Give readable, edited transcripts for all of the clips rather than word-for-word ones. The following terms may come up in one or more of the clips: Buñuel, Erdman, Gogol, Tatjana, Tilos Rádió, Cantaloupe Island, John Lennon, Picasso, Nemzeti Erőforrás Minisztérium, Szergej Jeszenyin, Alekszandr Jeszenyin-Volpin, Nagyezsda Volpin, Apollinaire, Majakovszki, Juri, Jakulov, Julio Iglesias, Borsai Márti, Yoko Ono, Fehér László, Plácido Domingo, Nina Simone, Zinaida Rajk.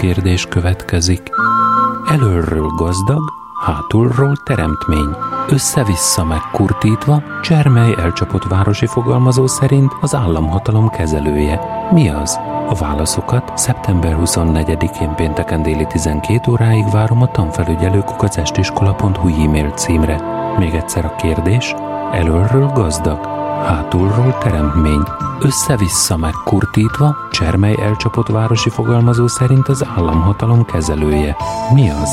kérdés következik. Előről gazdag, hátulról teremtmény. Össze-vissza megkurtítva, Csermely elcsapott városi fogalmazó szerint az államhatalom kezelője. Mi az? A válaszokat szeptember 24-én pénteken déli 12 óráig várom a tanfelügyelő@estiskola.hu e-mail címre. Még egyszer a kérdés, előről gazdag, hátulról teremtmény. Össze-vissza megkurtítva, Csermely elcsapott városi fogalmazó szerint az államhatalom kezelője. Mi az?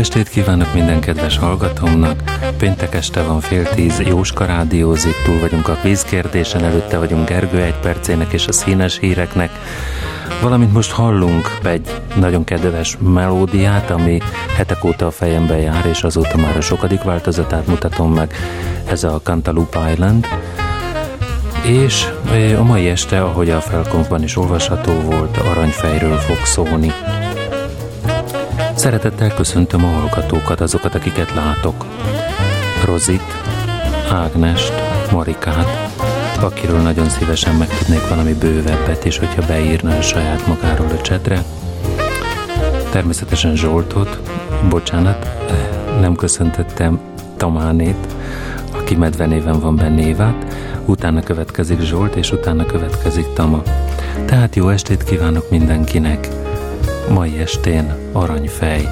Estét kívánok minden kedves hallgatómnak! Péntek este van 9:30, Jóska rádiózik, túl vagyunk a vízkérdésen, előtte vagyunk Gergő egy percének és a színes híreknek. Valamint most hallunk egy nagyon kedves melódiát, ami hetek óta a fejemben jár, és azóta már a sokadik változatát mutatom meg. Ez a Cantaloupe Island. És a mai este, ahogy a felkonfban is olvasható volt, Aranyfejről fog szólni. Szeretettel köszöntöm a hallgatókat, azokat, akiket látok. Rozit, Ágnest, Marikát, akiről nagyon szívesen megtudnék valami bővebbet, és hogyha beírná a saját magáról a csetre. Természetesen Zsoltot, bocsánat, nem köszöntöttem Tamánét, aki medvenéven van benne Évát, utána következik Zsolt, és utána következik Tama. Tehát jó estét kívánok mindenkinek! Mai estén Aranyfej.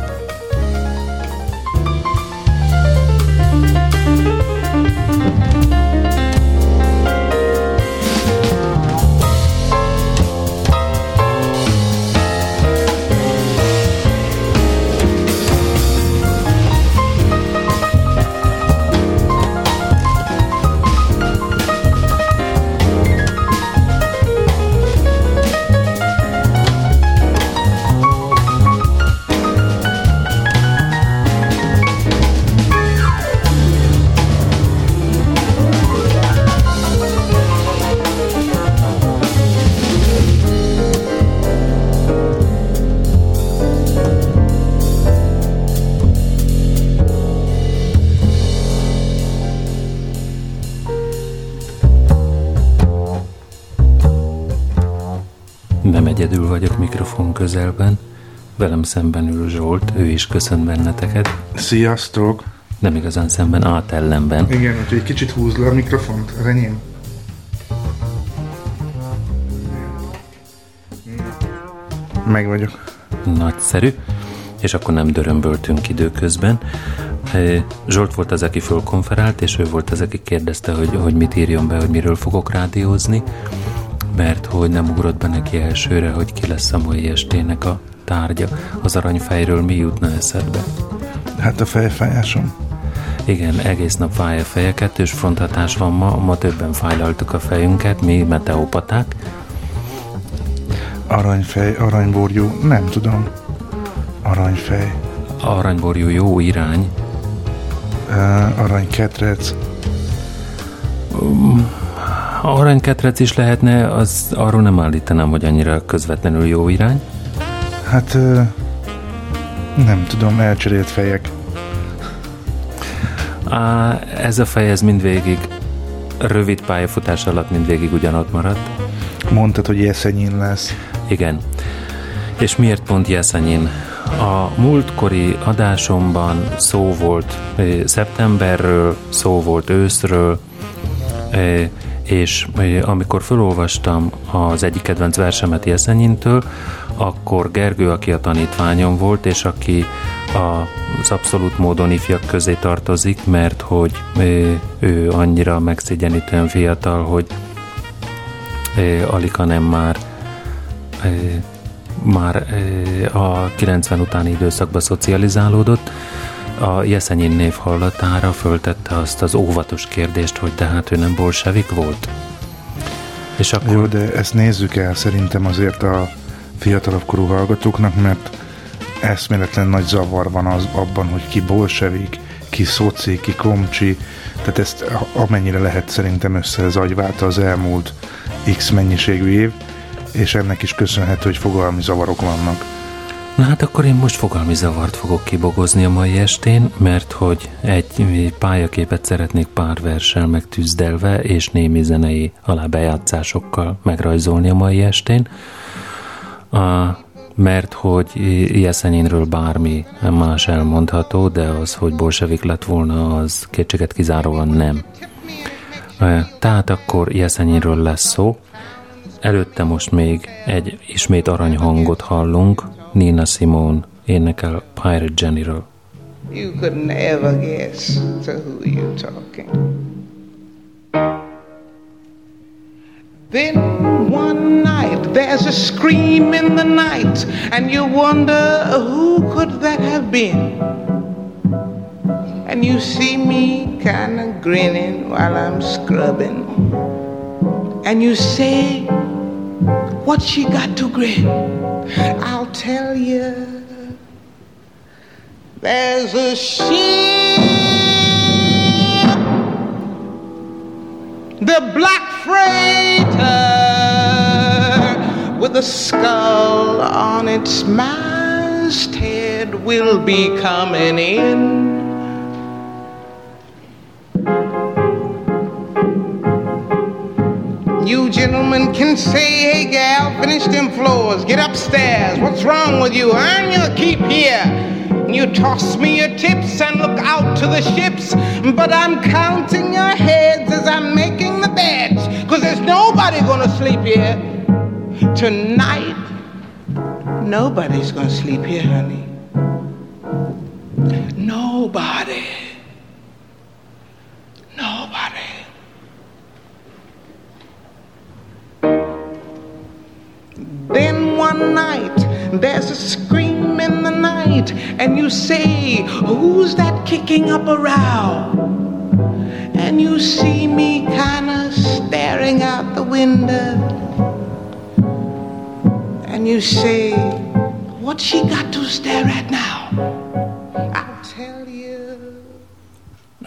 Egyedül vagyok mikrofon közelben, velem szemben ül Zsolt, ő is köszön benneteket. Sziasztok! Nem igazán szemben, átellenben. Igen, úgyhogy egy kicsit húzz le a mikrofont, az enyém. Meg vagyok. Nagyszerű, és akkor nem dörömböltünk időközben. Zsolt volt az, aki fölkonferált, és ő volt az, aki kérdezte, hogy mit írjon be, hogy miről fogok rádiózni. Mert hogy nem ugrott be neki elsőre, hogy ki lesz a mai estének a tárgya. Az Aranyfejről mi jutna eszedbe? Hát a fejfájásom. Igen, egész nap fáj a feje, kettős fronthatás van ma többen fájlaltuk a fejünket, mi meteopaták. Aranyfej, aranyborjú, nem tudom. Aranyfej. Aranyborjú jó irány. Aranyketrec. aranyketrec is lehetne, az arról nem állítanám, hogy annyira közvetlenül jó irány. Hát nem tudom, elcserélt fejek. Á, ez a fej, ez mindvégig rövid pályafutás alatt mindvégig ugyanott maradt. Mondtad, hogy Jeszenyin lesz. Igen. És miért pont Jeszenyin? A múltkori adásomban szó volt szeptemberről, szó volt őszről, és amikor felolvastam az egyik kedvenc versemet Jeszenyintől, akkor Gergő, aki a tanítványom volt, és aki az abszolút módon ifjak közé tartozik, mert hogy ő annyira megszégyenítően fiatal, hogy alig, hanem már a 90 utáni időszakban szocializálódott, a Jeszenyin név hallatára föltette azt az óvatos kérdést, hogy de hát ő nem bolsevik volt. És akkor... Jó, de ezt nézzük el szerintem azért a fiatalabb korú hallgatóknak, mert eszméletlen nagy zavar van az abban, hogy ki bolsevik, ki szoci, ki komcsi, tehát ezt amennyire lehet szerintem összezagyválta az elmúlt X mennyiségű év, és ennek is köszönhető, hogy fogalmi zavarok vannak. Na hát akkor én most fogalmi zavart fogok kibogozni a mai estén, mert hogy egy pályaképet szeretnék pár verssel megtűzdelve és némi zenei alábejátszásokkal megrajzolni a mai estén, mert hogy Jeszenyinről bármi más elmondható, de az, hogy bolsevik lett volna, az kétséget kizáróan nem. Tehát akkor Jeszenyinről lesz szó. Előtte most még egy ismét aranyhangot hallunk, Nina Simone énekel Pirate Jenny-ről. You couldn't ever guess to who you're talking. Then one night there's a scream in the night and you wonder who could that have been. And you see me kind of grinning while I'm scrubbing. And you say, what's she got to grin? I'll tell you, there's a ship, the black freighter with a skull on its masthead will be coming in. You gentlemen can say, hey gal, finish them floors, get upstairs, what's wrong with you, earn your keep here. And you toss me your tips and look out to the ships, but I'm counting your heads as I'm making the beds, cause there's nobody gonna sleep here tonight. Nobody's gonna sleep here, honey. Nobody. Nobody. Then one night, there's a scream in the night, and you say, who's that kicking up a row? And you see me kinda staring out the window, and you say, what's she got to stare at now? I'll tell you.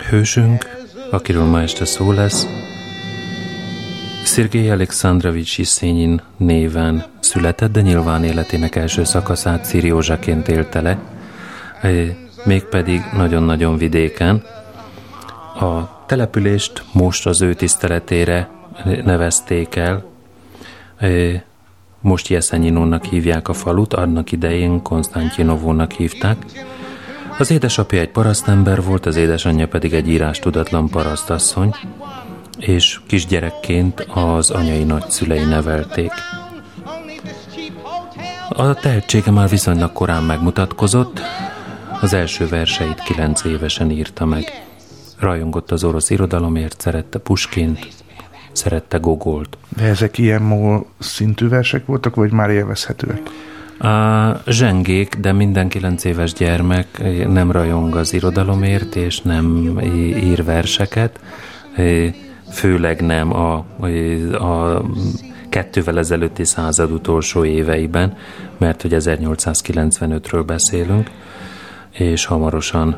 Hősünk, akiről ma este szó lesz, Szergej Alekszandrovics Szenyin néven született, de nyilván életének első szakaszát Ciriózsaként élte le, mégpedig nagyon-nagyon vidéken. A települést most az ő tiszteletére nevezték el. Most Jeszenyinónak hívják a falut, annak idején Konstantinovónak hívták. Az édesapja egy parasztember volt, az édesanyja pedig egy írástudatlan parasztasszony, és kisgyerekként az anyai nagyszülei nevelték. A tehetsége már viszonylag korán megmutatkozott, az első verseit 9 évesen írta meg. Rajongott az orosz irodalomért, szerette Puskint, szerette Gogolt. De ezek ilyen mol szintű versek voltak, vagy már élvezhetőek? Zsengék, de minden 9 éves gyermek nem rajong az irodalomért, és nem ír verseket, főleg nem a 2-vel ezelőtti század utolsó éveiben, mert hogy 1895-ről beszélünk, és hamarosan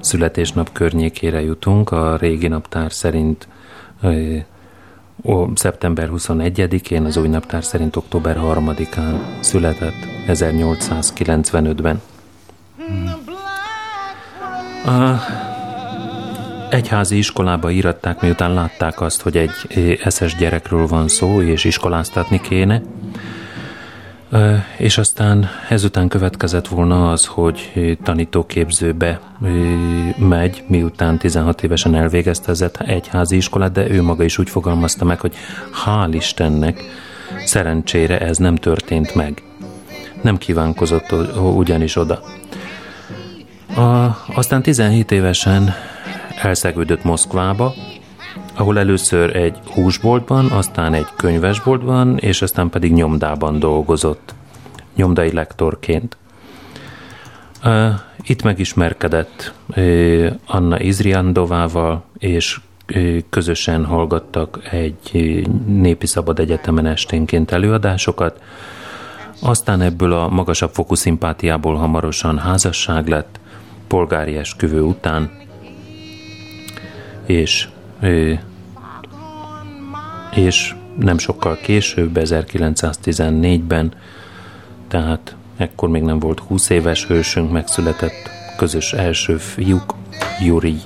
születésnap környékére jutunk. A régi naptár szerint Szeptember 21-én, az új naptár szerint október 3-án született 1895-ben. A egyházi iskolába íratták, miután látták azt, hogy egy eszes gyerekről van szó, és iskoláztatni kéne. És aztán ezután következett volna az, hogy tanítóképzőbe megy, miután 16 évesen elvégezte az egyházi iskolát, de ő maga is úgy fogalmazta meg, hogy hál' Istennek, szerencsére ez nem történt meg. Nem kívánkozott ugyanis oda. Aztán 17 évesen elszegődött Moszkvába, ahol először egy húsboltban, aztán egy könyvesboltban, és aztán pedig nyomdában dolgozott, nyomdai lektorként. Itt megismerkedett Anna Izrjadnovával, és közösen hallgattak egy népi szabad egyetemen esténként előadásokat. Aztán ebből a magasabb fokú szimpátiából hamarosan házasság lett, polgári esküvő után, és nem sokkal később, 1914-ben, tehát ekkor még nem volt 20 éves hősünk, megszületett közös első fiúk, Juri.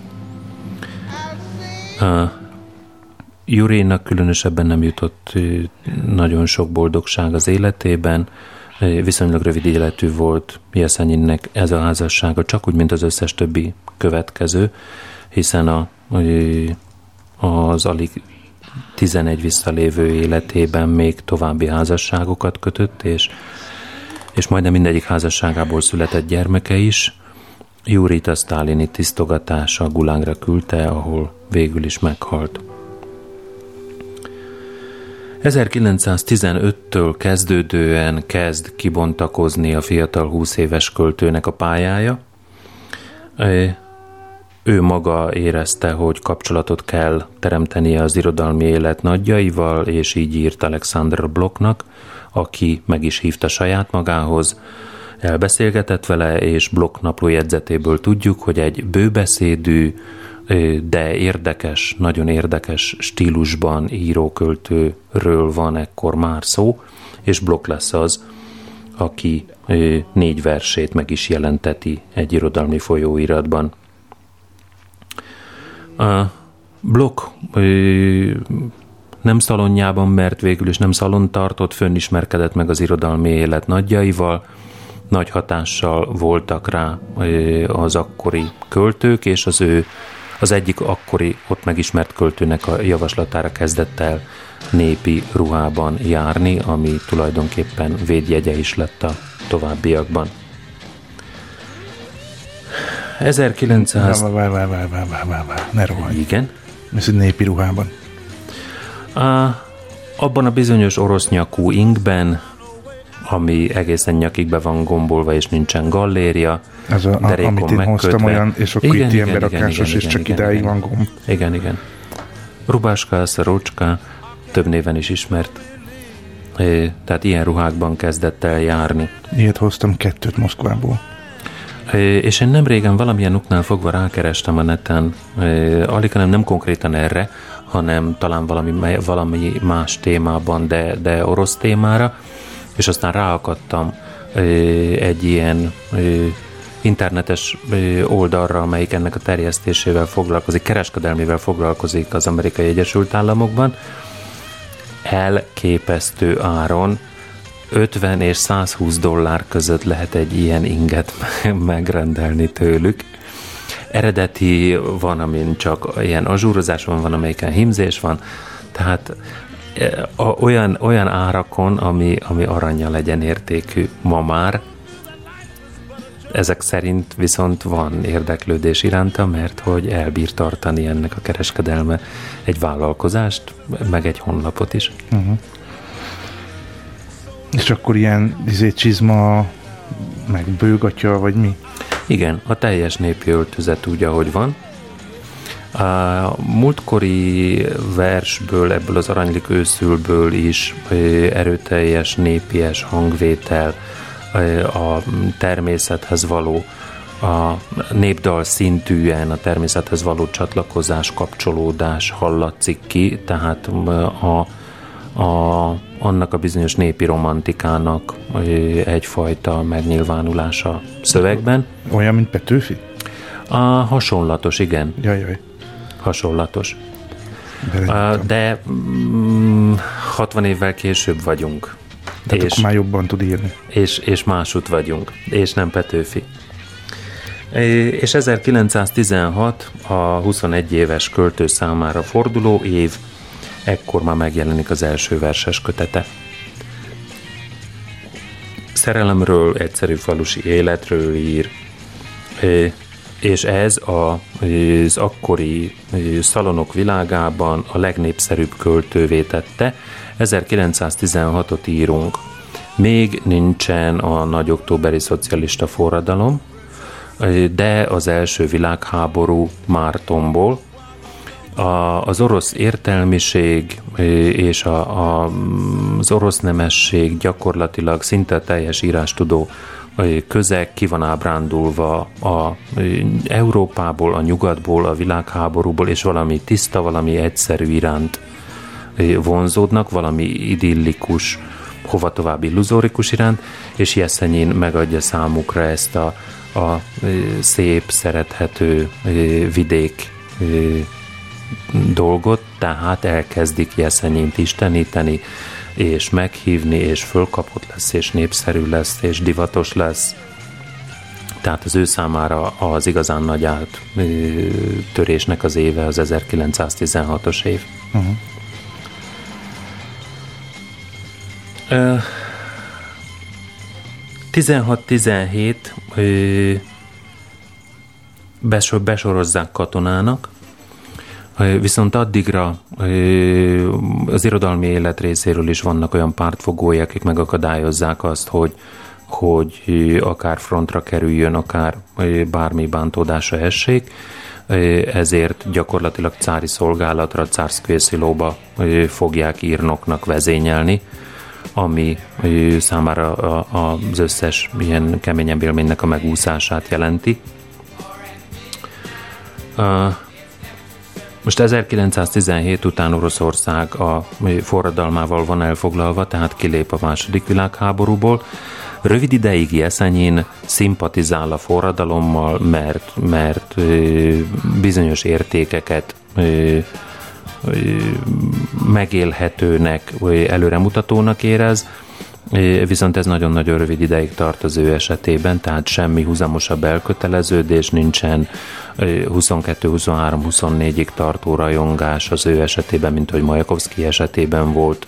Jurinak különösebben nem jutott nagyon sok boldogság az életében, viszonylag rövid életű volt Jeszenyinnek ez a házassága, csak úgy, mint az összes többi következő, hiszen az alig 11 visszalévő életében még további házasságokat kötött, és majdnem mindegyik házasságából született gyermeke is. Jurit a sztálini tisztogatása Gulágra küldte, ahol végül is meghalt. 1915-től kezdődően kezd kibontakozni a fiatal 20 éves költőnek a pályája. Ő maga érezte, hogy kapcsolatot kell teremtenie az irodalmi élet nagyjaival, és így írt Alekszandr Bloknak, aki meg is hívta saját magához, elbeszélgetett vele, és Blok naplójegyzetéből tudjuk, hogy egy bőbeszédű, de érdekes, nagyon érdekes stílusban íróköltőről van ekkor már szó, és Blok lesz az, aki 4 versét meg is jelenteti egy irodalmi folyóiratban. A Blok nem szalonjában, mert végül is nem szalon tartott, fönn ismerkedett meg az irodalmi élet nagyjaival, nagy hatással voltak rá az akkori költők, és az egyik akkori ott megismert költőnek a javaslatára kezdett el népi ruhában járni, ami tulajdonképpen védjegye is lett a továbbiakban. 1900... Várj, ne rohanj. Igen? Ez egy népi ruhában. Abban a bizonyos orosz nyakú ingben, ami egészen nyakig be van gombolva, és nincsen gallérja. Ez a, derékon amit én megkötve. Hoztam olyan, és akkor igen, itt ilyen berakásos, és csak idáig van gomb. Igen, igen. Rubáska, szorocska, több néven is ismert. Tehát ilyen ruhákban kezdett el járni. Ilyet hoztam 2 Moszkvából. És én nem régen valamilyen oknál fogva rákerestem a neten, alig nem konkrétan erre, hanem talán valami más témában, de orosz témára, és aztán ráakadtam egy ilyen internetes oldalra, amelyik ennek a terjesztésével foglalkozik, kereskedelmével foglalkozik az Amerikai Egyesült Államokban. Elképesztő áron, 50 és 120 dollár között lehet egy ilyen inget megrendelni tőlük. Eredeti van, amin csak ilyen azsúrozás van, amelyiken hímzés van, tehát olyan árakon, ami aranya legyen értékű ma már. Ezek szerint viszont van érdeklődés iránta, mert hogy elbír tartani ennek a kereskedelme egy vállalkozást, meg egy honlapot is. Uh-huh. És akkor ilyen csizma, meg bőgatya, vagy mi? Igen, a teljes népi öltözet úgy, ahogy van. A múltkori versből, ebből az Aranylik őszülből is erőteljes, népies hangvétel, a természethez való a népdal szintűen a természethez való csatlakozás, kapcsolódás hallatszik ki, tehát annak a bizonyos népi romantikának egyfajta megnyilvánulása szövegben. Olyan, mint Petőfi? Hasonlatos, igen. Jajjaj. Hasonlatos. De 60 évvel később vagyunk. Tehát és, akkor már jobban tud írni. És másút vagyunk, és nem Petőfi. És 1916 a 21 éves költő számára forduló év, ekkor már megjelenik az első verses kötete. Szerelemről, egyszerű falusi életről ír, és ez az akkori szalonok világában a legnépszerűbb költővé tette. 1916-ot írunk. Még nincsen a nagy októberi szocialista forradalom, de az első világháború már tombol. Az orosz értelmiség és az orosz nemesség gyakorlatilag szinte teljes írástudó közeg ki van ábrándulva a Európából, a nyugatból, a világháborúból, és valami tiszta, valami egyszerű iránt vonzódnak, valami idillikus, hova tovább illuzórikus iránt, és Jeszenyin megadja számukra ezt a szép, szerethető vidék dolgot, tehát elkezdik Jeszenyint isteníteni, és meghívni, és fölkapott lesz, és népszerű lesz, és divatos lesz. Tehát az ő számára az igazán nagy áttörésnek az éve az 1916-os év. Uh-huh. Uh, 16-17 besorozzák katonának, viszont addigra az irodalmi élet részéről is vannak olyan pártfogói, akik megakadályozzák azt, hogy akár frontra kerüljön, akár bármi bántódása essék, ezért gyakorlatilag cári szolgálatra, cárszkvészilóba fogják írnoknak vezényelni, ami számára az összes ilyen keményebb élménynek a megúszását jelenti. Most 1917 után Oroszország a forradalmával van elfoglalva, tehát kilép a II. Világháborúból. Rövid ideig Jeszenyin szimpatizál a forradalommal, mert bizonyos értékeket megélhetőnek, előremutatónak érez, viszont ez nagyon-nagyon rövid ideig tart az ő esetében, tehát semmi huzamosabb elköteleződés nincsen, 22-23-24-ig tartó rajongás az ő esetében, mint hogy Majakovszki esetében volt,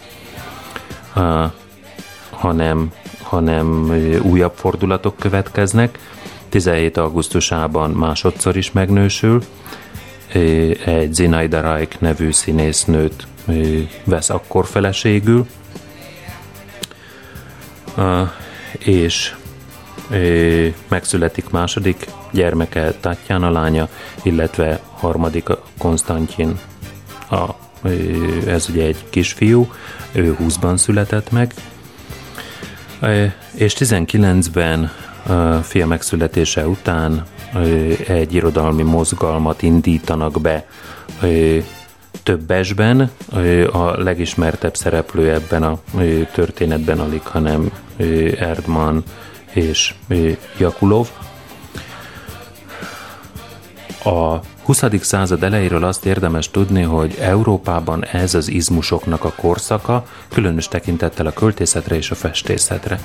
hanem újabb fordulatok következnek. 17. augusztusában másodszor is megnősül, egy Zinaida Rajk nevű színésznőt vesz akkor feleségül, és megszületik második gyermeke, Tatjana lánya, illetve harmadik Konstantin. Ez ugye egy kisfiú, ő 20-ban született meg, és 19-ben fia megszületése után egy irodalmi mozgalmat indítanak be többesben, a legismertebb szereplő ebben a történetben alig, hanem Erdman és Jakulov. A 20. század elejéről azt érdemes tudni, hogy Európában ez az izmusoknak a korszaka, különös tekintettel a költészetre és a festészetre.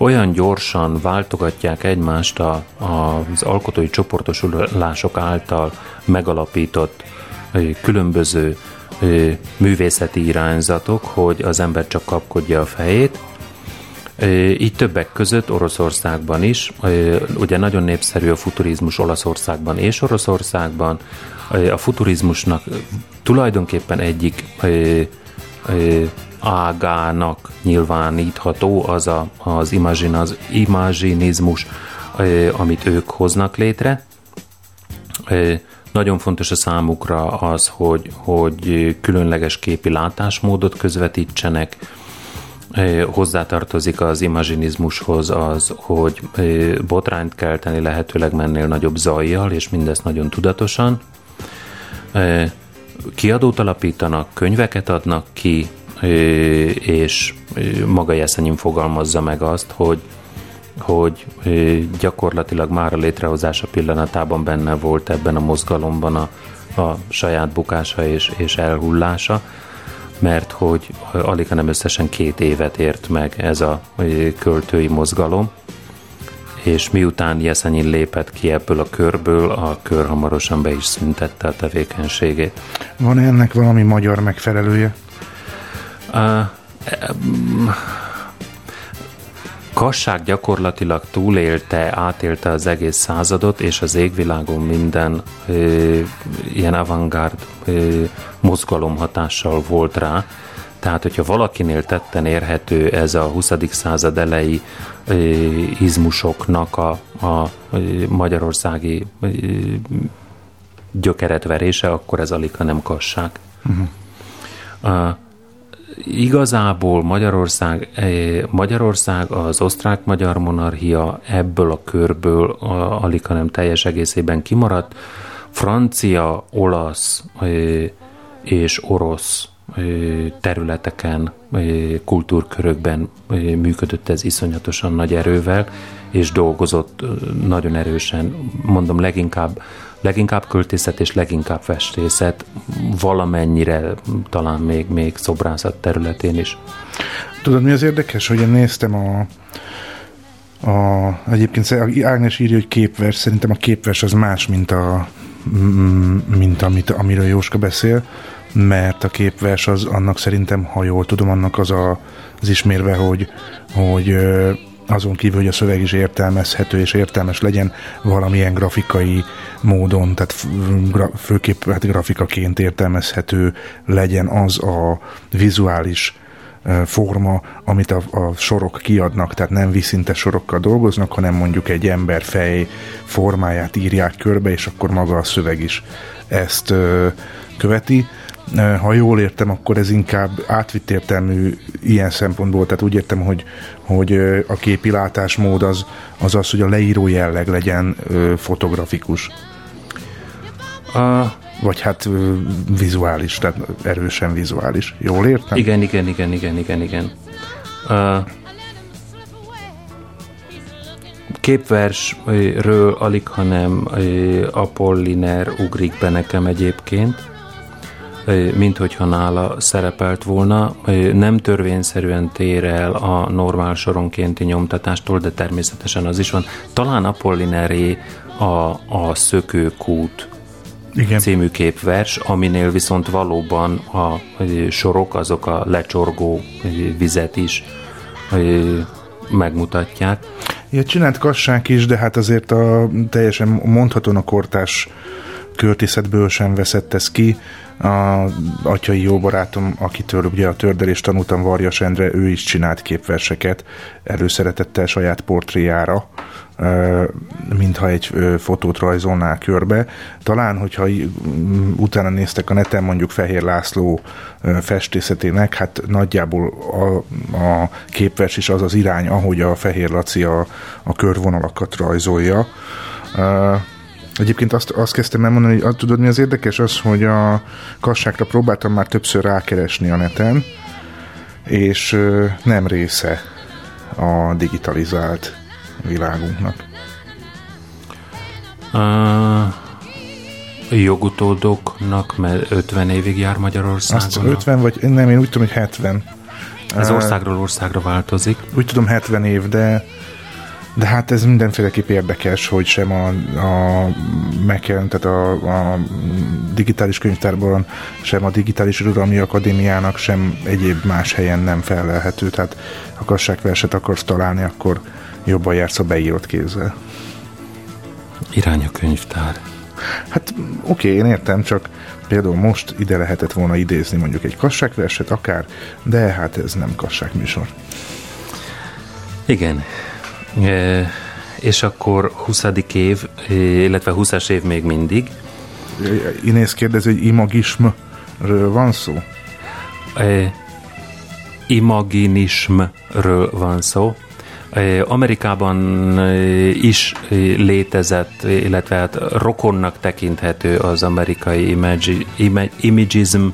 Olyan gyorsan váltogatják egymást az alkotói csoportosulások által megalapított különböző művészeti irányzatok, hogy az ember csak kapkodja a fejét. Így többek között Oroszországban is, ugye nagyon népszerű a futurizmus Olaszországban és Oroszországban. A futurizmusnak tulajdonképpen egyik ágának nyilvánítható az az imaginizmus, amit ők hoznak létre. Nagyon fontos a számukra az, hogy különleges képi látásmódot közvetítsenek, hozzátartozik az imazsinizmushoz az, hogy botrányt kelteni lehetőleg mennél nagyobb zajjal, és mindezt nagyon tudatosan. Kiadót alapítanak, könyveket adnak ki, és maga Jeszenyin fogalmazza meg azt, hogy gyakorlatilag már a létrehozása pillanatában benne volt ebben a mozgalomban a saját bukása és elhullása, mert hogy alig, hanem összesen 2 évet ért meg ez a költői mozgalom, és miután Jeszenyin lépett ki ebből a körből, a kör hamarosan be is szüntette a tevékenységét. Van ennek valami magyar megfelelője? Kassák gyakorlatilag túlélte, átélte az egész századot, és az égvilágon minden ilyen avantgárd mozgalom hatással volt rá. Tehát, hogyha valakinél tetten érhető ez a 20. század elejé izmusoknak a magyarországi gyökeret verése, akkor ez alig, ha nem Kassák. Uh-huh. Igazából Magyarország az osztrák-magyar monarchia ebből a körből alig, hanem teljes egészében kimaradt. Francia, olasz és orosz területeken, kultúrkörökben működött ez iszonyatosan nagy erővel, és dolgozott nagyon erősen, mondom, leginkább költészet és leginkább festészet, valamennyire talán még szobrászat területén is. Tudod, mi az érdekes, hogy én néztem egyébként Ágnes írja, hogy képvers, szerintem a képvers az más, mint amiről Jóska beszél, mert a képvers az annak szerintem, ha jól tudom, annak az ismérve, hogy azon kívül, hogy a szöveg is értelmezhető és értelmes legyen valamilyen grafikai módon, tehát főképp hát grafikaként értelmezhető legyen az a vizuális forma, amit a sorok kiadnak, tehát nem vízszintes sorokkal dolgoznak, hanem mondjuk egy emberfej formáját írják körbe, és akkor maga a szöveg is ezt követi. Ha jól értem, akkor ez inkább átvitt értelmű ilyen szempontból, tehát úgy értem, hogy a képi látásmód az, hogy a leíró jelleg legyen fotografikus. Vagy hát vizuális, tehát erősen vizuális. Jól értem? Igen. Képversről alig, hanem Apollinaire ugrik be nekem egyébként, mint hogyha nála szerepelt volna. Nem törvényszerűen tér el a normál soronkénti nyomtatástól, de természetesen az is van. Talán Apollinaire a Szökőkút című képvers, aminél viszont valóban a sorok, azok a lecsorgó vizet is megmutatják. Ilyet csinált Kassák is, de hát azért teljesen mondhatóan a kortárs költészetből sem veszett ez ki. A atyai jó barátom, akitől ugye a tördelést tanultam, Varjas Endre, ő is csinált képverseket előszeretettel saját portréjára, mintha egy fotót rajzolnál körbe. Talán, hogyha utána néztek a neten mondjuk Fehér László festészetének, hát nagyjából a képvers is az az irány, ahogy a Fehér Laci a körvonalakat rajzolja. Egyébként azt kezdtem elmondani, hogy tudod, mi az érdekes? Az, hogy a Kassákra próbáltam már többször rákeresni a neten, és nem része a digitalizált világunknak. Jogutódoknak, mert 50 évig jár Magyarországon. Azt 50 vagy, nem, én úgy tudom, hogy 70. Ez országról országra változik. Úgy tudom, 70 év, de hát ez mindenféleképp érdekes, hogy sem a digitális könyvtárban, sem a Digitális Irodalmi Akadémiának, sem egyéb más helyen nem fellelhető. Tehát ha Kassák-verset akarsz találni, akkor jobban jársz a beírott kézzel. Irány a könyvtár. Hát oké, én értem, csak például most ide lehetett volna idézni mondjuk egy Kassák-verset akár, de hát ez nem Kassák műsor. Igen. És akkor 20. év, illetve 20-as év még mindig. Inés kérdezi, hogy imagismről van szó? imaginizmről van szó. Amerikában is létezett, illetve hát rokonnak tekinthető az amerikai imagizm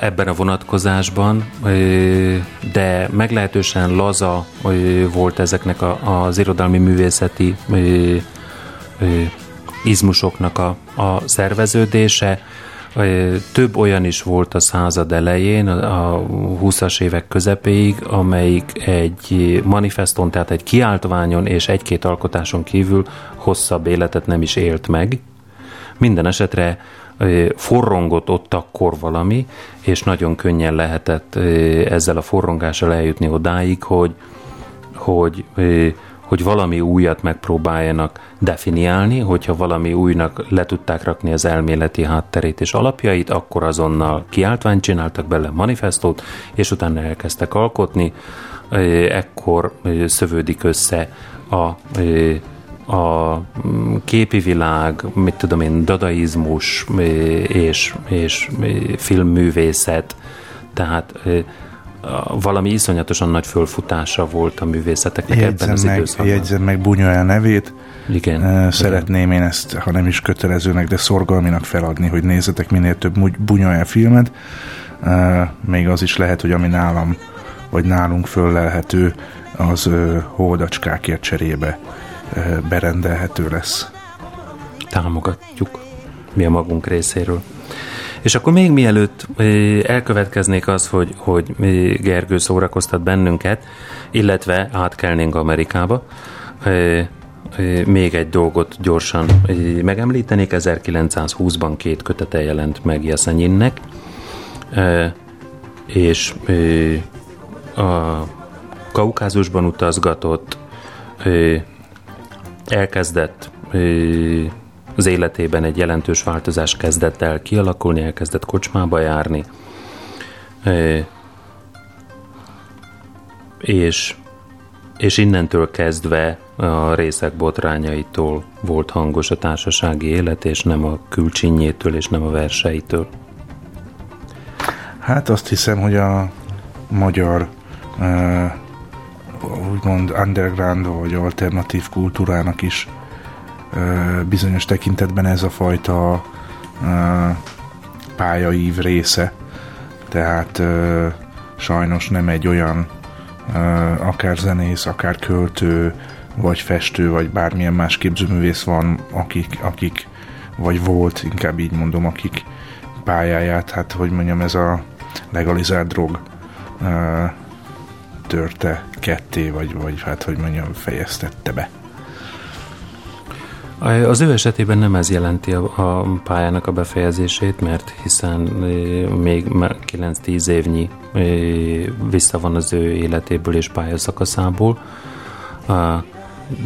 ebben a vonatkozásban, de meglehetősen laza volt ezeknek az irodalmi művészeti izmusoknak a szerveződése. Több olyan is volt a század elején, a 20-as évek közepéig, amelyik egy manifeston, tehát egy kiáltványon és egy-két alkotáson kívül hosszabb életet nem is élt meg. Minden esetre forrongott ott akkor valami, és nagyon könnyen lehetett ezzel a forrongással eljutni odáig, hogy valami újat megpróbáljanak definiálni, hogyha valami újnak le tudták rakni az elméleti hátterét és alapjait, akkor azonnal kiáltványt csináltak bele, manifestót, és utána elkezdtek alkotni. Ekkor szövődik össze a képi világ, dadaizmus és filmművészet, tehát valami iszonyatosan nagy fölfutása volt a művészeteknek ebben az időszakban. Jegyzem meg Buñuel nevét. Igen. Szeretném én ezt, ha nem is kötelezőnek, de szorgalminak feladni, hogy nézzetek minél több Buñuel filmet. Még az is lehet, hogy ami nálam vagy nálunk föllelhető, az holdacskákért cserébe berendelhető lesz. Támogatjuk mi a magunk részéről. És akkor még mielőtt elkövetkeznék az, hogy Gergő szórakoztat bennünket, illetve átkelnénk Amerikába, még egy dolgot gyorsan megemlítenék. 1920-ban 2 kötete jelent meg Jeszenyinnek, és a Kaukázusban utazgatott, elkezdett az életében egy jelentős változás kezdett el kialakulni, elkezdett kocsmába járni, és innentől kezdve a részek botrányaitól volt hangos a társasági élet, és nem a külcsínjétől, és nem a verseitől. Hát azt hiszem, hogy a magyar úgymond underground vagy alternatív kultúrának is bizonyos tekintetben ez a fajta pályaív része, tehát sajnos nem egy olyan akár zenész, akár költő, vagy festő, vagy bármilyen más képzőművész van, akik vagy volt, inkább így mondom, akik pályáját, hát hogy mondjam, ez a legalizált drog törte ketté, vagy hát hogy mondjam, fejeztette be. Az ő esetében nem ez jelenti a pályának a befejezését, mert hiszen még 9-10 évnyi vissza van az ő életéből és pályaszakaszából,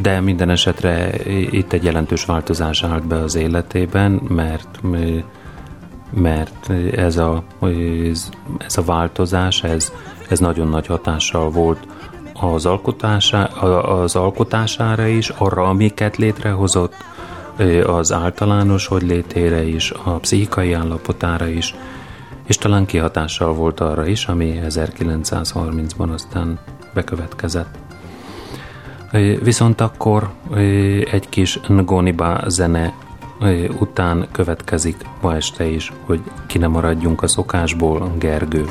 de minden esetre itt egy jelentős változás állt be az életében, mert ez a változás, ez nagyon nagy hatással volt az alkotására is, arra, amiket létrehozott, az általános hogylétére is, a pszichikai állapotára is, és talán kihatással volt arra is, ami 1930-ban aztán bekövetkezett. Viszont akkor egy kis Ngoniba zene után következik ma este is, hogy ki ne maradjunk a szokásból, Gergő.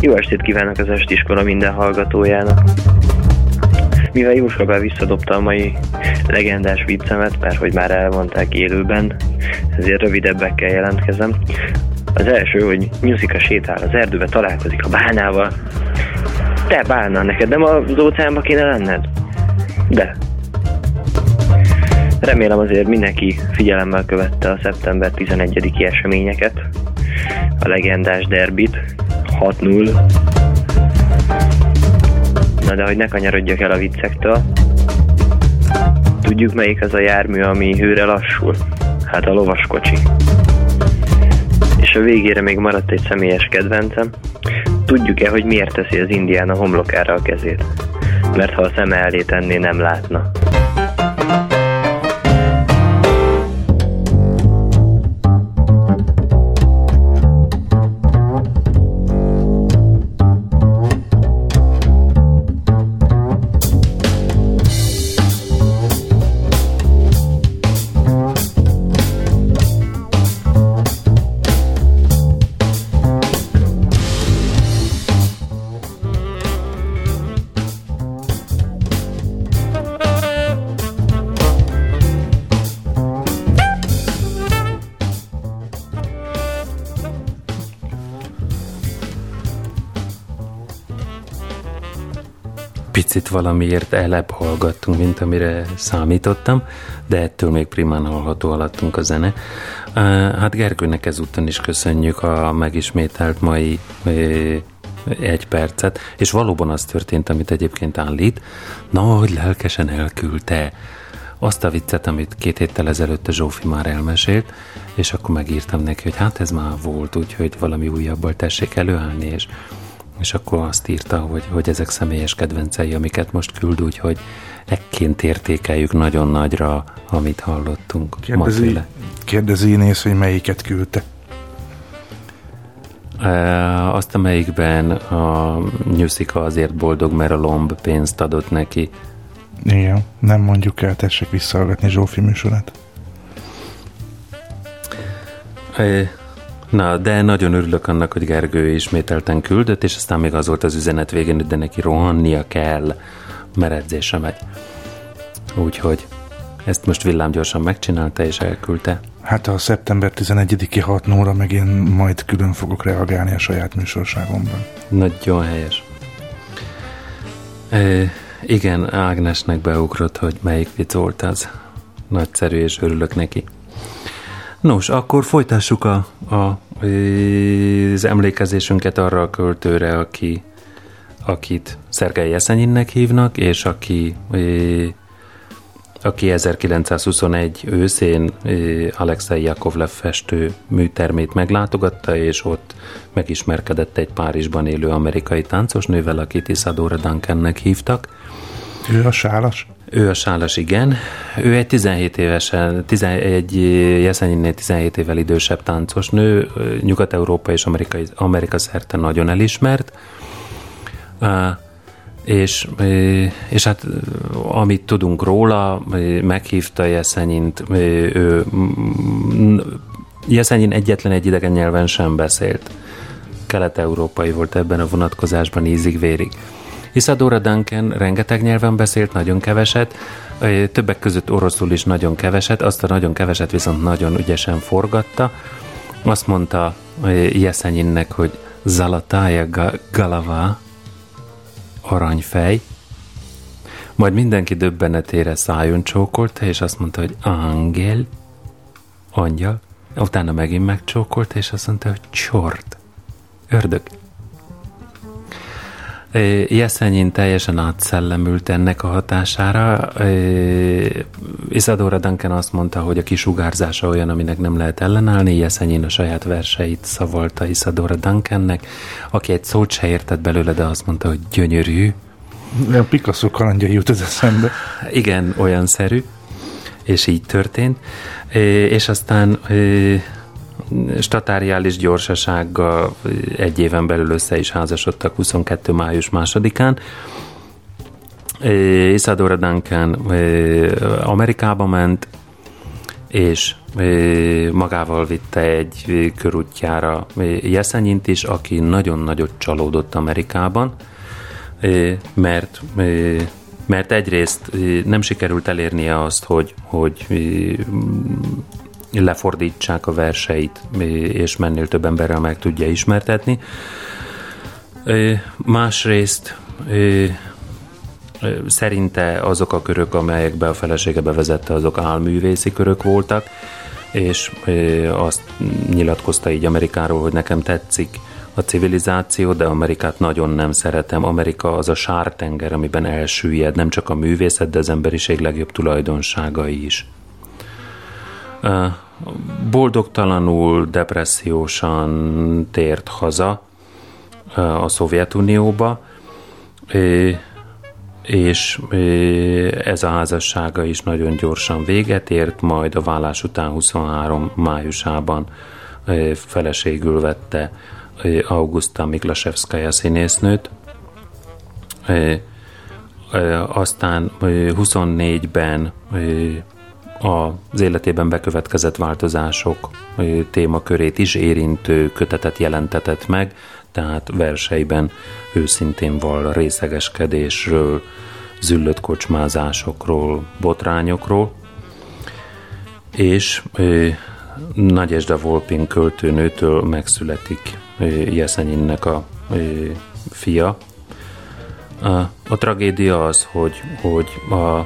Jó estét kívánok az estiskola minden hallgatójának! Mivel Jóska bár visszadobta a mai legendás viccemet, mert hogy már elmondták élőben, ezért rövidebbekkel jelentkezem. Az első, hogy Nyuszika sétál az erdőbe, találkozik a bálnával. Te bálna, neked nem az óceánba kéne lenned? De. Remélem azért mindenki figyelemmel követte a szeptember 11-i eseményeket, a legendás derbit, 6-0. Na de hogy ne kanyarodjak el a viccektől, tudjuk melyik az a jármű, ami hőre lassul? Hát a lovaskocsi. És a végére még maradt egy személyes kedvencem. Tudjuk-e, hogy miért teszi az indián a homlokára a kezét? Mert ha a szeme elé tenné, nem látna. picit valamiért elebb hallgattunk, mint amire számítottam, de ettől még primán hallható alattunk a zene. Hát Gergőnek ezúton is köszönjük a megismételt mai egy percet, és valóban az történt, amit egyébként állít. Nagy lelkesen elküldte azt a viccet, amit 2 héttel ezelőtt a Zsófi már elmesélt, és akkor megírtam neki, hogy hát ez már volt, úgyhogy valami újabbal tessék előállni, és akkor azt írta, hogy ezek személyes kedvencei, amiket most küld, úgyhogy ekként értékeljük nagyon nagyra, amit hallottunk. Kérdezi Inés, hogy melyiket küldte? Azt, amelyikben a Nyuszika azért boldog, mert a lomb pénzt adott neki. Igen, nem mondjuk el, tessék visszahallgatni Zsófi műsorát. Na, de nagyon örülök annak, hogy Gergő ismételten küldött, és aztán még az volt az üzenet végén, de neki rohannia kell, mert edzésre megy. Úgyhogy ezt most villámgyorsan megcsinálta és elküldte. Hát a szeptember 11-i 6 óra meg én majd külön fogok reagálni a saját műsorságomban. Nagyon helyes. Igen, Ágnesnek beugrott, hogy melyik vicc volt az. Nagyszerű, és örülök neki. Nos, akkor folytassuk az emlékezésünket arra a költőre, akit Szergej Jeszenyinnek hívnak, és aki 1921 őszén Alexei Jakovlev festő műtermét meglátogatta, és ott megismerkedett egy Párizsban élő amerikai táncosnővel, akit Isadora Duncannek hívtak. Ő a sálas? Ő a sálas, igen. Ő egy Jeszenyinnél 17 évvel idősebb táncosnő, Nyugat-Európa és Amerika szerte nagyon elismert. És hát amit tudunk róla, meghívta Jeszenyint, Jeszenyin egyetlen egy idegen nyelven sem beszélt. Kelet-európai volt ebben a vonatkozásban ízig-vérig. Isadora Duncan rengeteg nyelven beszélt, nagyon keveset, többek között oroszul is nagyon keveset, azt a nagyon keveset viszont nagyon ügyesen forgatta. Azt mondta Jeszenyinnek, hogy Zalatája Galava, aranyfej, majd mindenki döbbenetére szájon csókolta, és azt mondta, hogy ángel, angyal, utána megint megcsókolta, és azt mondta, hogy csort, ördög. Jeszenyin teljesen átszellemült ennek a hatására. Isadora Duncan azt mondta, hogy a kisugárzása olyan, aminek nem lehet ellenállni. Jeszenyin a saját verseit szavalta Isadora Duncannek, aki egy szót se értett belőle, de azt mondta, hogy gyönyörű. A Picasso kalandja jut az eszembe. Igen, olyan szerű, és így történt. És aztán statáriális gyorsasággal 1 éven belül össze is házasodtak 22. május 2-án. Isadora Duncan Amerikába ment, és magával vitte egy körútjára Jeszenyint is, aki nagyon nagyot csalódott Amerikában, mert egyrészt nem sikerült elérnie azt, hogy lefordítsák a verseit, és mennél több emberrel meg tudja ismertetni. Másrészt szerinte azok a körök, amelyekbe a felesége bevezette, azok álművészi körök voltak, és azt nyilatkozta így Amerikáról, hogy nekem tetszik a civilizáció, de Amerikát nagyon nem szeretem. Amerika az a sártenger, amiben elsüllyed, nem csak a művészet, de az emberiség legjobb tulajdonságai is. Boldogtalanul, depressziósan tért haza a Szovjetunióba, és ez a házassága is nagyon gyorsan véget ért, majd a válás után 23. májusában feleségül vette Augusta Miklasevszka színésznőt. Aztán 24-ben az életében bekövetkezett változások témakörét is érintő kötetet jelentetett meg, tehát verseiben őszintén val részegeskedésről, züllött kocsmázásokról, botrányokról, és Nagyezsda Volpin költőnőtől megszületik Jeszenyinnek a fia, A tragédia az, hogy a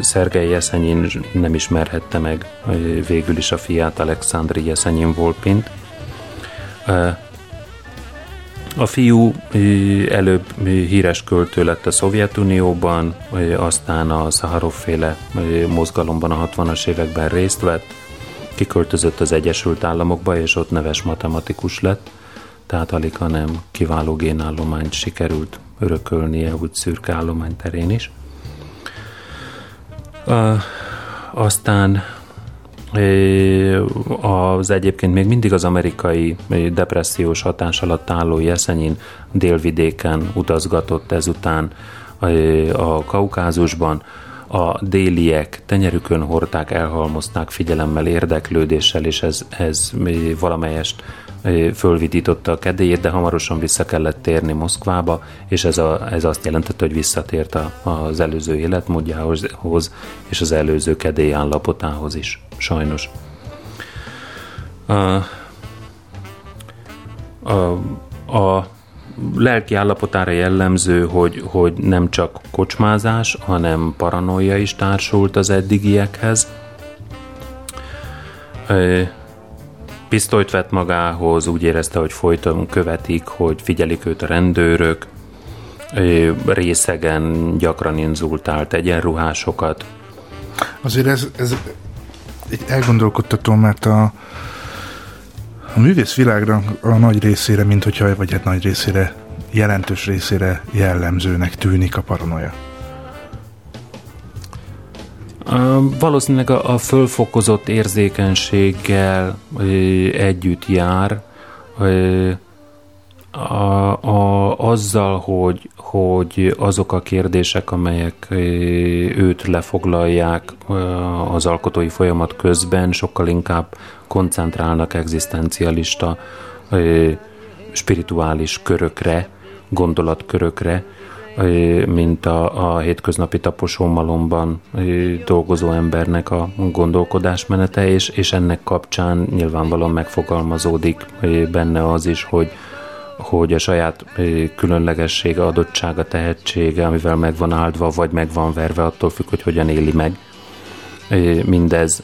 Szergej Jeszenyin nem ismerhette meg végül is a fiát, Alekszandr Jeszenyin-Volpint. A fiú előbb híres költő lett a Szovjetunióban, aztán a Szaharov-féle mozgalomban a 60-as években részt vett, kiköltözött az Egyesült Államokba, és ott neves matematikus lett, tehát alighanem kiváló génállományt sikerült örökölnie, úgy szürke állomány terén is. Aztán az egyébként még mindig az amerikai depressziós hatás alatt álló Jeszenyin délvidéken utazgatott ezután a Kaukázusban. A déliek tenyerükön hordták, elhalmozták figyelemmel, érdeklődéssel, és ez valamelyest fölvidította a kedélyét, de hamarosan vissza kellett térni Moszkvába, és ez azt jelentette, hogy visszatért az előző életmódjához, és az előző kedély állapotához is, sajnos. A lelki állapotára jellemző, hogy nem csak kocsmázás, hanem paranoia is társult az eddigiekhez. Pisztolyt vett magához, úgy érezte, hogy folyton követik, hogy figyelik őt a rendőrök, részegen gyakran inzultált egyenruhásokat. Azért ez egy elgondolkodtató, mert a művészvilágra a nagy részére, mint hogyha, vagy hát nagy részére, jelentős részére jellemzőnek tűnik a paranoia. Valószínűleg a fölfokozott érzékenységgel együtt jár azzal, hogy azok a kérdések, amelyek őt lefoglalják az alkotói folyamat közben, sokkal inkább koncentrálnak egzisztencialista, spirituális körökre, gondolatkörökre, mint a hétköznapi taposómalomban dolgozó embernek a gondolkodásmenete, és ennek kapcsán nyilvánvalóan megfogalmazódik benne az is, hogy a saját különlegessége, adottsága, tehetsége, amivel meg van áldva, vagy meg van verve, attól függ, hogy hogyan éli meg. Mindez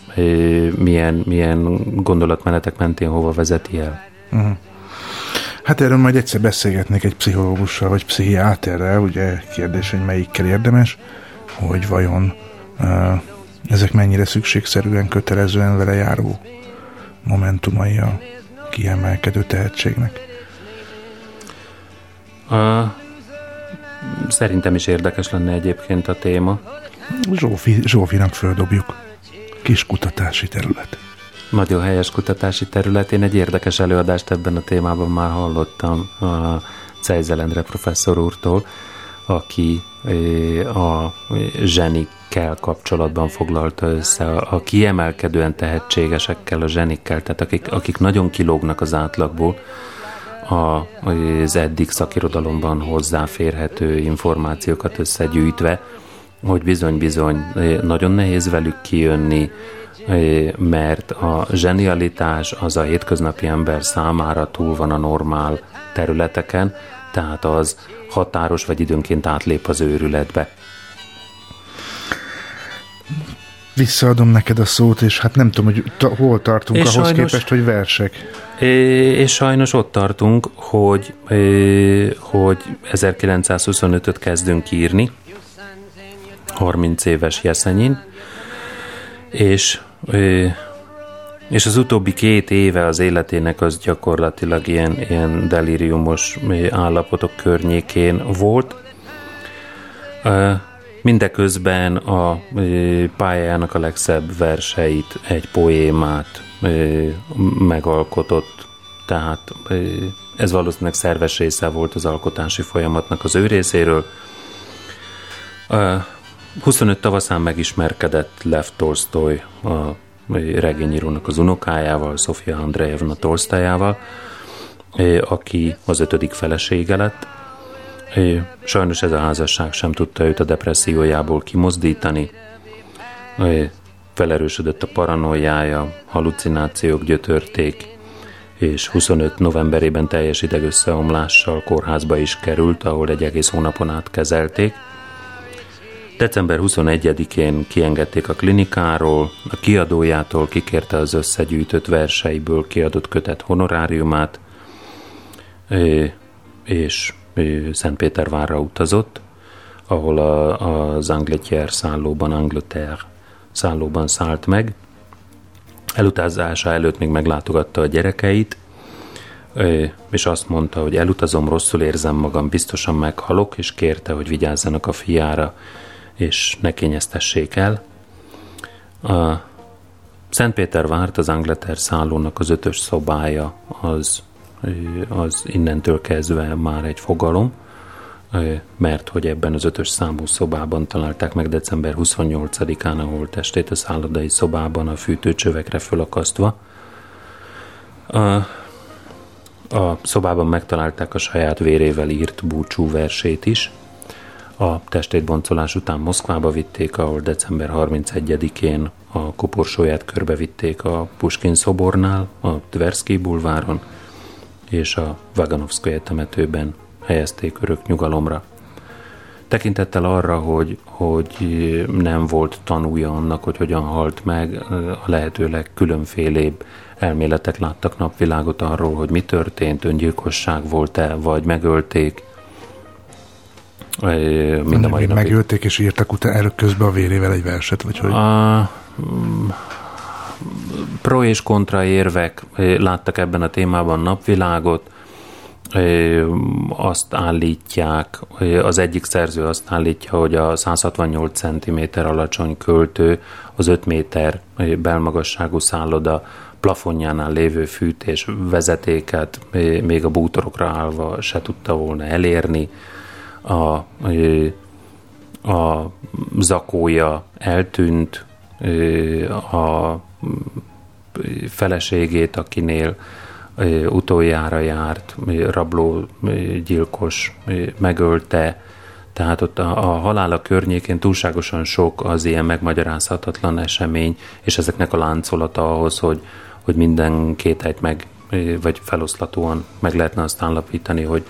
milyen gondolatmenetek mentén hova vezeti el. Uh-huh. Hát erről majd egyszer beszélgetnék egy pszichológussal, vagy pszichiáterrel, ugye kérdés, hogy melyikkel érdemes, hogy vajon ezek mennyire szükségszerűen, kötelezően vele járó momentumai a kiemelkedő tehetségnek. Szerintem is érdekes lenne egyébként a téma. Zsófinak földobjuk. Kis kutatási terület. Nagyon helyes kutatási terület. Én egy érdekes előadást ebben a témában már hallottam a Czeizel Endre professzor úrtól, aki a zsenikkel kapcsolatban foglalta össze a kiemelkedően tehetségesekkel, a zsenikkel, tehát akik nagyon kilógnak az átlagból, az eddig szakirodalomban hozzáférhető információkat összegyűjtve, hogy bizony-bizony nagyon nehéz velük kijönni, mert a zsenialitás az a hétköznapi ember számára túl van a normál területeken, tehát az határos, vagy időnként átlép az őrületbe. Visszaadom neked a szót, és hát nem tudom, hogy hol tartunk és ahhoz sajnos, képest, hogy versek. És sajnos ott tartunk, hogy 1925-öt kezdünk írni, 30 éves Jeszenyin, és az utóbbi 2 éve az életének az gyakorlatilag ilyen delíriumos állapotok környékén volt. Mindeközben a pályájának a legszebb verseit, egy poémát megalkotott, tehát ez valószínűleg szerves része volt az alkotási folyamatnak az ő részéről. 25 tavaszán megismerkedett Lev Tolsztoj, a regényírónak az unokájával, Szofia Andrejevna Tolsztajával, aki az 5. felesége lett. Sajnos ez a házasság sem tudta őt a depressziójából kimozdítani. Felerősödött a paranoiája, hallucinációk gyötörték, és 25 novemberében teljes idegösszeomlással kórházba is került, ahol egy egész hónapon át kezelték. December 21-én kiengedték a klinikáról, a kiadójától kikérte az összegyűjtött verseiből kiadott kötet honoráriumát, és Szentpétervárra utazott, ahol az Angleter szállóban szállt meg. Elutazása előtt még meglátogatta a gyerekeit, és azt mondta, hogy elutazom, rosszul érzem magam, biztosan meghalok, és kérte, hogy vigyázzanak a fiára, és ne kényeztessék el. A Szentpétervárt, az Angleter szállónak az 5-ös szobája, az innentől kezdve már egy fogalom, mert hogy ebben az 5-ös számú szobában találták meg december 28-án a holttestét, a szállodai szobában a fűtőcsövekre fölakasztva. A szobában megtalálták a saját vérével írt búcsú versét is. A testét boncolás után Moszkvába vitték, ahol december 31-én a koporsóját körbevitték a Puskkin szobornál, a Tverszkij bulváron, és a Vaganovszkaja temetőben helyezték örök nyugalomra. Tekintettel arra, hogy nem volt tanúja annak, hogy hogyan halt meg, a lehetőleg különfélébb elméletek láttak napvilágot arról, hogy mi történt, öngyilkosság volt-e, vagy megölték. Megölték és írtak utána előbb közben a vérével egy verset, vagy hogy? Pro és kontra érvek láttak ebben a témában napvilágot. Azt állítják, az egyik szerző azt állítja, hogy a 168 cm alacsony költő, az 5 méter belmagasságú szálloda plafonjánál lévő fűtés vezetéket még a bútorokra állva se tudta volna elérni. A zakója eltűnt, a feleségét, akinél utoljára járt, rabló, gyilkos megölte, tehát ott a halála környékén túlságosan sok az ilyen megmagyarázhatatlan esemény, és ezeknek a láncolata ahhoz, hogy minden kételyt meg, vagy feloszlatóan meg lehetne azt állapítani, hogy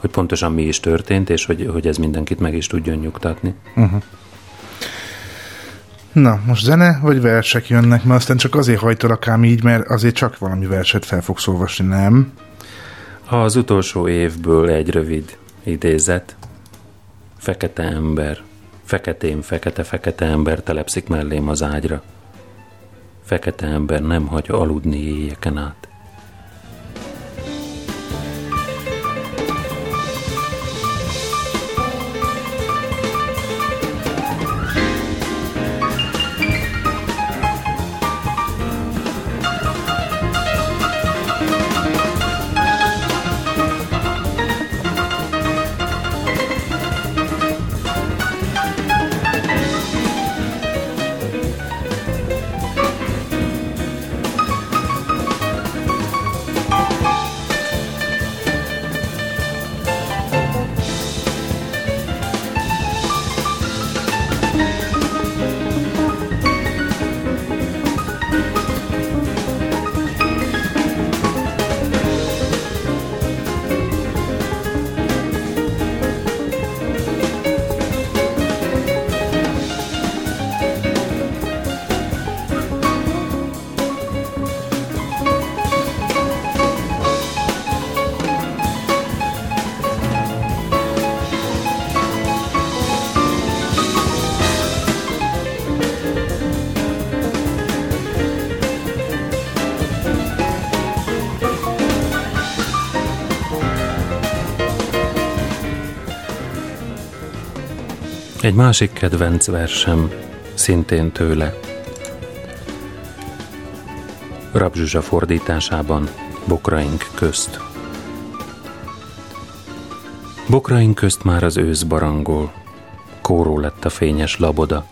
pontosan mi is történt, és hogy ez mindenkit meg is tudjon nyugtatni. Uh-huh. Na, most zene vagy versek jönnek, mert aztán csak azért hajtalak ám így, mert azért csak valami verset fel fogsz olvasni, nem? Az utolsó évből egy rövid idézet. Fekete ember, feketén fekete-fekete ember telepszik mellém az ágyra. Fekete ember nem hagy aludni éjjeken át. Egy másik kedvenc versem, szintén tőle. Rab Zsuzsa fordításában, Bokraink közt. Bokraink közt már az ősz barangol, kóró lett a fényes laboda.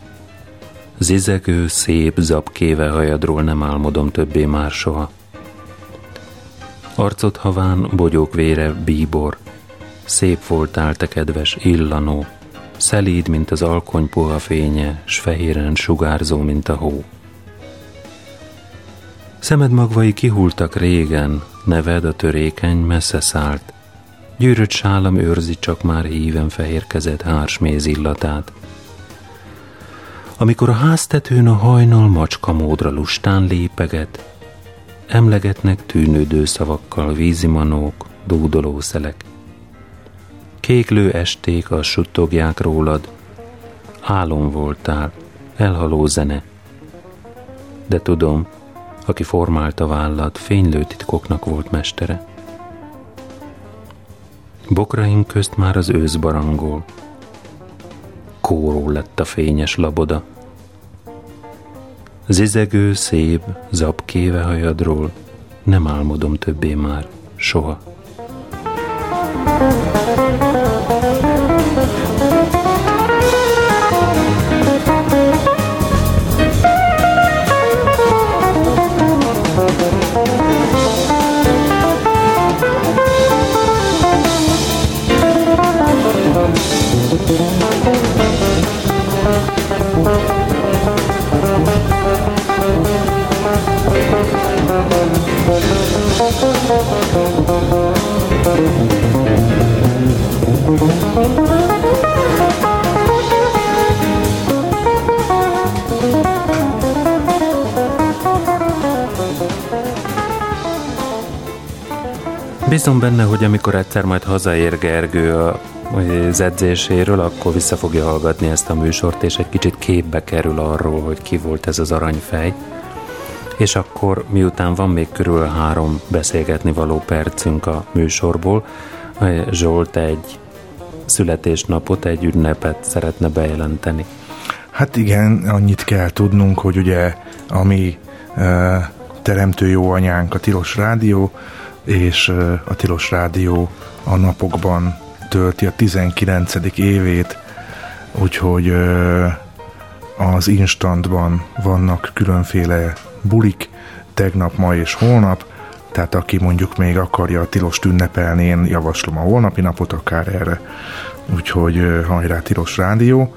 Zizegő, szép, zabkéve hajadról nem álmodom többé már soha. Arcod haván, bogyók vére, bíbor, szép voltál te kedves, illanó, szelíd, mint az alkony puha fénye, s fehéren sugárzó, mint a hó. Szemedmagvai kihultak régen, neved a törékeny messze szállt. Gyűrött sálam őrzi csak már éven fehér kezed hársméz illatát. Amikor a háztetőn a hajnal macska módra lustán lépeget, emlegetnek tűnődő szavakkal vízimanók, dúdoló szelek. Kéklő esték a suttogják rólad, álom voltál, elhaló zene. De tudom, aki formálta vállad, fénylő titkoknak volt mestere. Bokraim közt már az ősz barangol, kóró lett a fényes laboda. Zizegő, szép, zabkéve hajadról nem álmodom többé már, soha. Bízom benne, hogy amikor egyszer majd hazaér Gergő az edzéséről, akkor vissza fogja hallgatni ezt a műsort, és egy kicsit képbe kerül arról, hogy ki volt ez az aranyfej. És akkor, miután van még körül 3 beszélgetni való percünk a műsorból, Zsolt egy születésnapot, egy ünnepet szeretne bejelenteni. Hát igen, annyit kell tudnunk, hogy ugye a mi teremtő jó anyánk a Tilos Rádió, és a Tilos Rádió a napokban tölti a 19. évét, úgyhogy az Instantban vannak különféle bulik, tegnap, ma és holnap, tehát aki mondjuk még akarja a Tilost ünnepelni, én javaslom a holnapi napot akár erre, úgyhogy hajrá Tilos Rádió.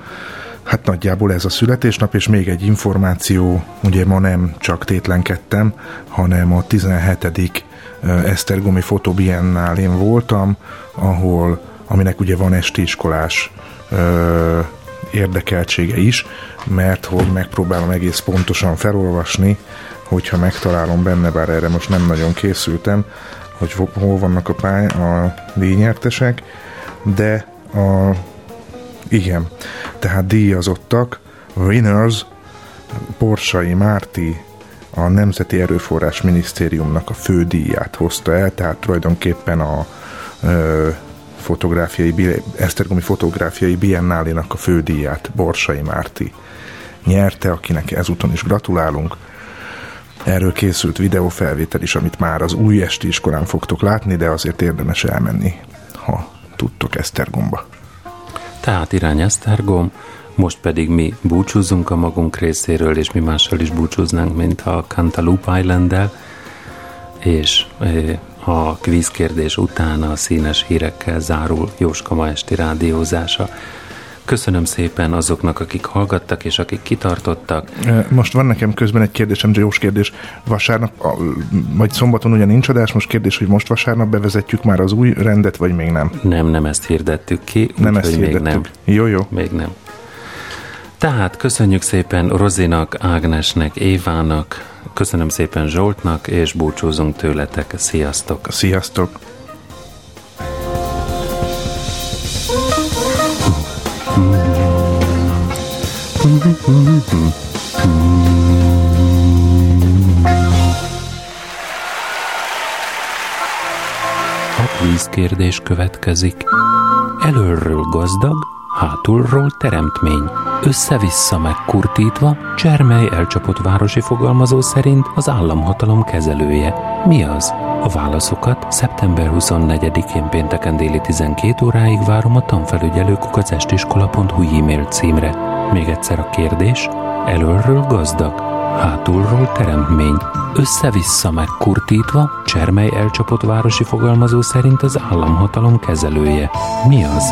Hát nagyjából ez a születésnap, és még egy információ, ugye ma nem csak tétlenkedtem, hanem a 17. esztergomi fotóbiennál én voltam, ahol, aminek ugye van estiiskolás érdekeltsége is, mert hogy megpróbálom egész pontosan felolvasni, hogyha megtalálom benne, bár erre most nem nagyon készültem, hogy hol vannak a díjnyertesek, de igen, tehát díjazottak, winners, Borsai Márti a Nemzeti Erőforrás Minisztériumnak a fődíját hozta el, tehát tulajdonképpen a esztergomi fotográfiai biennálénak a fődíját Borsai Márti nyerte, akinek ezúton is gratulálunk. Erről készült videófelvétel is, amit már az új esti iskolán fogtok látni, de azért érdemes elmenni, ha tudtok, Esztergomba. Tehát irány Esztergom, most pedig mi búcsúzunk a magunk részéről, és mi mással is búcsúznánk, mint a Cantaloupe Island-del, és a kvízkérdés után a színes hírekkel zárul Jóska ma esti rádiózása. Köszönöm szépen azoknak, akik hallgattak és akik kitartottak. Most van nekem közben egy kérdésem, Jós kérdés. Vasárnap, vagy szombaton ugyan nincs adás, most kérdés, hogy most vasárnap bevezetjük már az új rendet, vagy még nem? Nem ezt hirdettük ki. Nem ezt hirdettük. Még nem. Jó. Még nem. Tehát köszönjük szépen Rozinak, Ágnesnek, Évának, köszönöm szépen Zsoltnak, és búcsúzunk tőletek. Sziasztok! Sziasztok! A vízkérdés következik. Előről gazdag, hátulról teremtmény. Össze-vissza megkurtítva, Csermely elcsapott városi fogalmazó szerint az államhatalom kezelője. Mi az? A válaszokat szeptember 24-én pénteken déli 12 óráig várom a tanfelügyelő@estiskola.hu e-mail címre. Még egyszer a kérdés, elölről gazdag, hátulról teremtmény. Össze-vissza megkurtítva, Csermely elcsapott városi fogalmazó szerint az államhatalom kezelője. Mi az?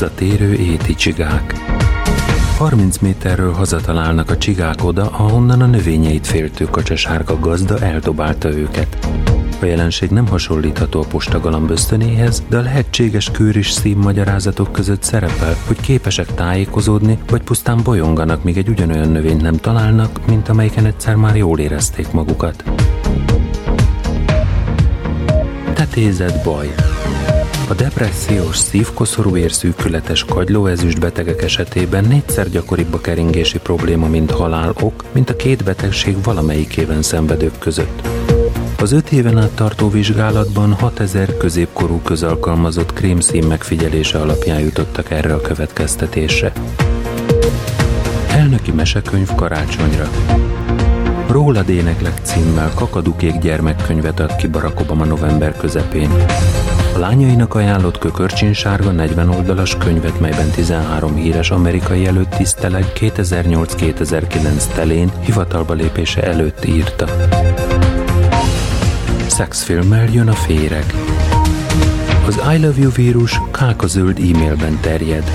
hazatérő éti csigák. 30 méterről hazatalálnak a csigák oda, ahonnan a növényeit féltő kacsasárga gazda eldobálta őket. A jelenség nem hasonlítható a postagalomb ösztönéhez, de a lehetséges kőr és szím magyarázatok között szerepel, hogy képesek tájékozódni, vagy pusztán bolyonganak, míg egy ugyanolyan növényt nem találnak, mint amelyiken egyszer már jól érezték magukat. Tetézett baj. A depressziós, szívkoszorú érszűkületes kagylóezüst betegek esetében 4-szer gyakoribb a keringési probléma, mint halál ok, mint a két betegség valamelyikében szenvedők között. Az 5 éven át tartó vizsgálatban 6000 középkorú közalkalmazott krémszín megfigyelése alapján jutottak erre a következtetésre. Elnöki mesekönyv karácsonyra. Rólad éneklek címmel Kakadukék gyermekkönyvet ad ki Barakobama november közepén. A lányainak ajánlott kökörcsinsárga 40 oldalas könyvet, melyben 13 híres amerikai előtt tiszteleg 2008-2009 telén hivatalba lépése előtt írta. Szexfilmmel jön a féreg. Az I Love You vírus kákazöld e-mailben terjed.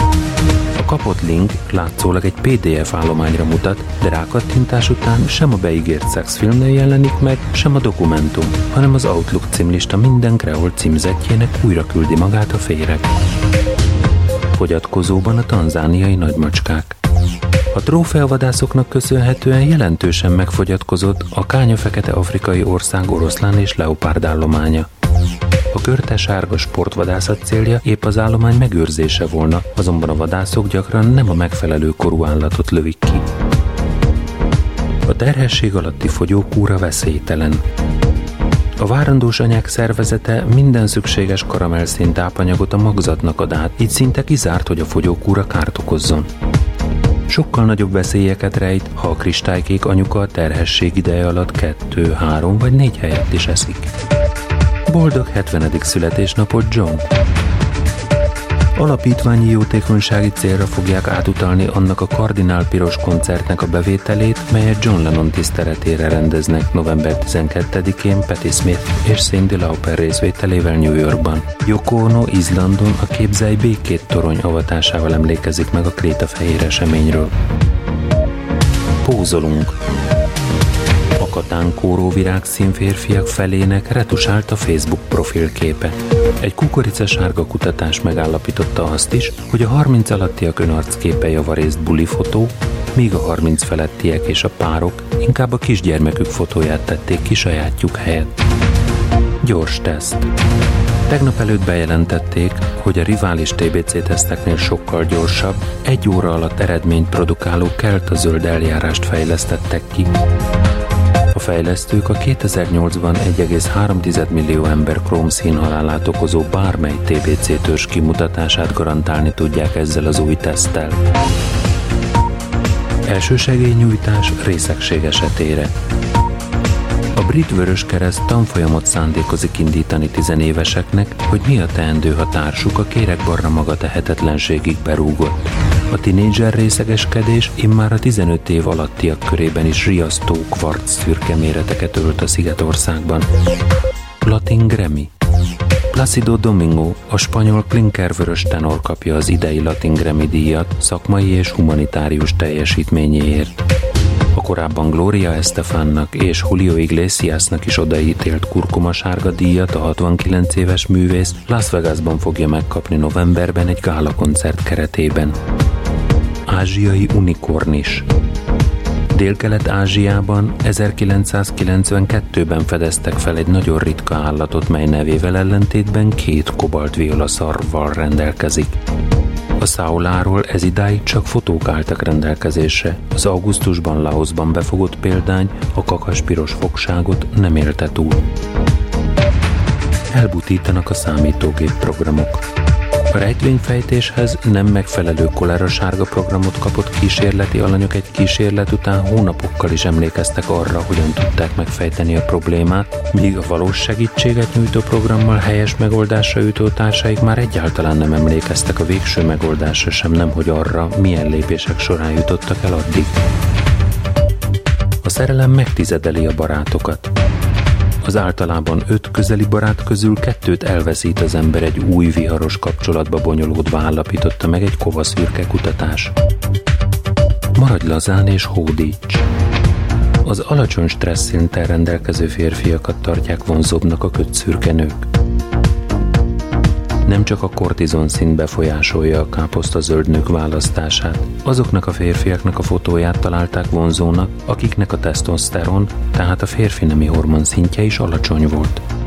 A kapott link látszólag egy PDF állományra mutat, de rákattintás után sem a beígért szexfilmnél jelenik meg, sem a dokumentum, hanem az Outlook címlista minden kreol címzetjének újra küldi magát a féreg. Fogyatkozóban a tanzániai nagymacskák. A trófeavadászoknak köszönhetően jelentősen megfogyatkozott a kánya-fekete afrikai ország oroszlán és leopárd állománya. A körte-sárga sportvadászat célja épp az állomány megőrzése volna, azonban a vadászok gyakran nem a megfelelő korú állatot lövik ki. A terhesség alatti fogyókúra veszélytelen. A várandós anyák szervezete minden szükséges karamellszín tápanyagot a magzatnak ad át, így szinte kizárt, hogy a fogyókúra kárt okozzon. Sokkal nagyobb veszélyeket rejt, ha a kristálykék anyuka a terhesség ideje alatt 2, 3 vagy 4 helyet is eszik. Boldog 70. születésnapot, John! Alapítványi jótékonysági célra fogják átutalni annak a Kardinál Piros koncertnek a bevételét, melyet John Lennon tiszteletére rendeznek november 12-én Patti Smith és Cyndi Lauper részvételével New Yorkban. Yoko Ono Izlandon a Képzelj Békét torony avatásával emlékezik meg a krétafehér eseményről. Pózolunk. A katánkóró virágszín férfiak felének retusált a Facebook profilképe. Egy kukoricasárga kutatás megállapította azt is, hogy a 30 alattiak önarcképe javarészt bulifotó, míg a 30 felettiek és a párok inkább a kisgyermekük fotóját tették ki sajátjuk helyett. Gyors teszt. Tegnap előtt bejelentették, hogy a rivális TBC-teszteknél sokkal gyorsabb, 1 óra alatt eredményt produkáló kelta-zöld eljárást fejlesztettek ki. A fejlesztők a 2008-ban 1,3 millió ember króm-színhalálát okozó bármely TBC törzs kimutatását garantálni tudják ezzel az új teszttel. Elsősegélynyújtás részegség esetére. A Brit Vöröskereszt tanfolyamot szándékozik indítani 10 éveseknek, hogy mi a teendő, ha társuk a kéregbarna maga tehetetlenségig berúgott. A tinédzser részegeskedés immár a 15 év alattiak körében is riasztó kvarc szürke méreteket ölt a Szigetországban. Latin Grammy. Plácido Domingo, a spanyol klinkervörös tenor kapja az idei Latin Grammy díjat szakmai és humanitárius teljesítményéért. A korábban Gloria Estefánnak és Julio Iglesiasnak is odaítélt kurkumasárga díjat a 69 éves művész Las Vegasban fogja megkapni novemberben egy gálakoncert keretében. Ázsiai unikornis. Délkelet-Ázsiában 1992-ben fedeztek fel egy nagyon ritka állatot, mely nevével ellentétben 2 kobaltviola szarvval rendelkezik. A Szaoláról ez idáig csak fotók álltak rendelkezésre. Az augusztusban Laoszban befogott példány a kakaspiros fogságot nem élte túl. Elbutítanak a számítógép programok. A rejtvényfejtéshez nem megfelelő kolera-sárga programot kapott kísérleti alanyok egy kísérlet után hónapokkal is emlékeztek arra, hogyan tudták megfejteni a problémát, míg a valós segítséget nyújtó programmal helyes megoldásra jutó társaik már egyáltalán nem emlékeztek a végső megoldásra sem, nemhogy arra, milyen lépések során jutottak el addig. A szerelem megtizedeli a barátokat. A Az általában 5 közeli barát közül 2-t elveszít az ember egy új viharos kapcsolatba bonyolódva, állapította meg egy kovaszürke kutatás. Maradj lazán és hódíts! Az alacsony stressz szinttel rendelkező férfiakat tartják vonzóbbnak a kötszürke nők. Nem csak a kortizon szint befolyásolja a káposztazöld nők választását. Azoknak a férfiaknak a fotóját találták vonzónak, akiknek a tesztoszteron, tehát a férfinemi hormon szintje is alacsony volt.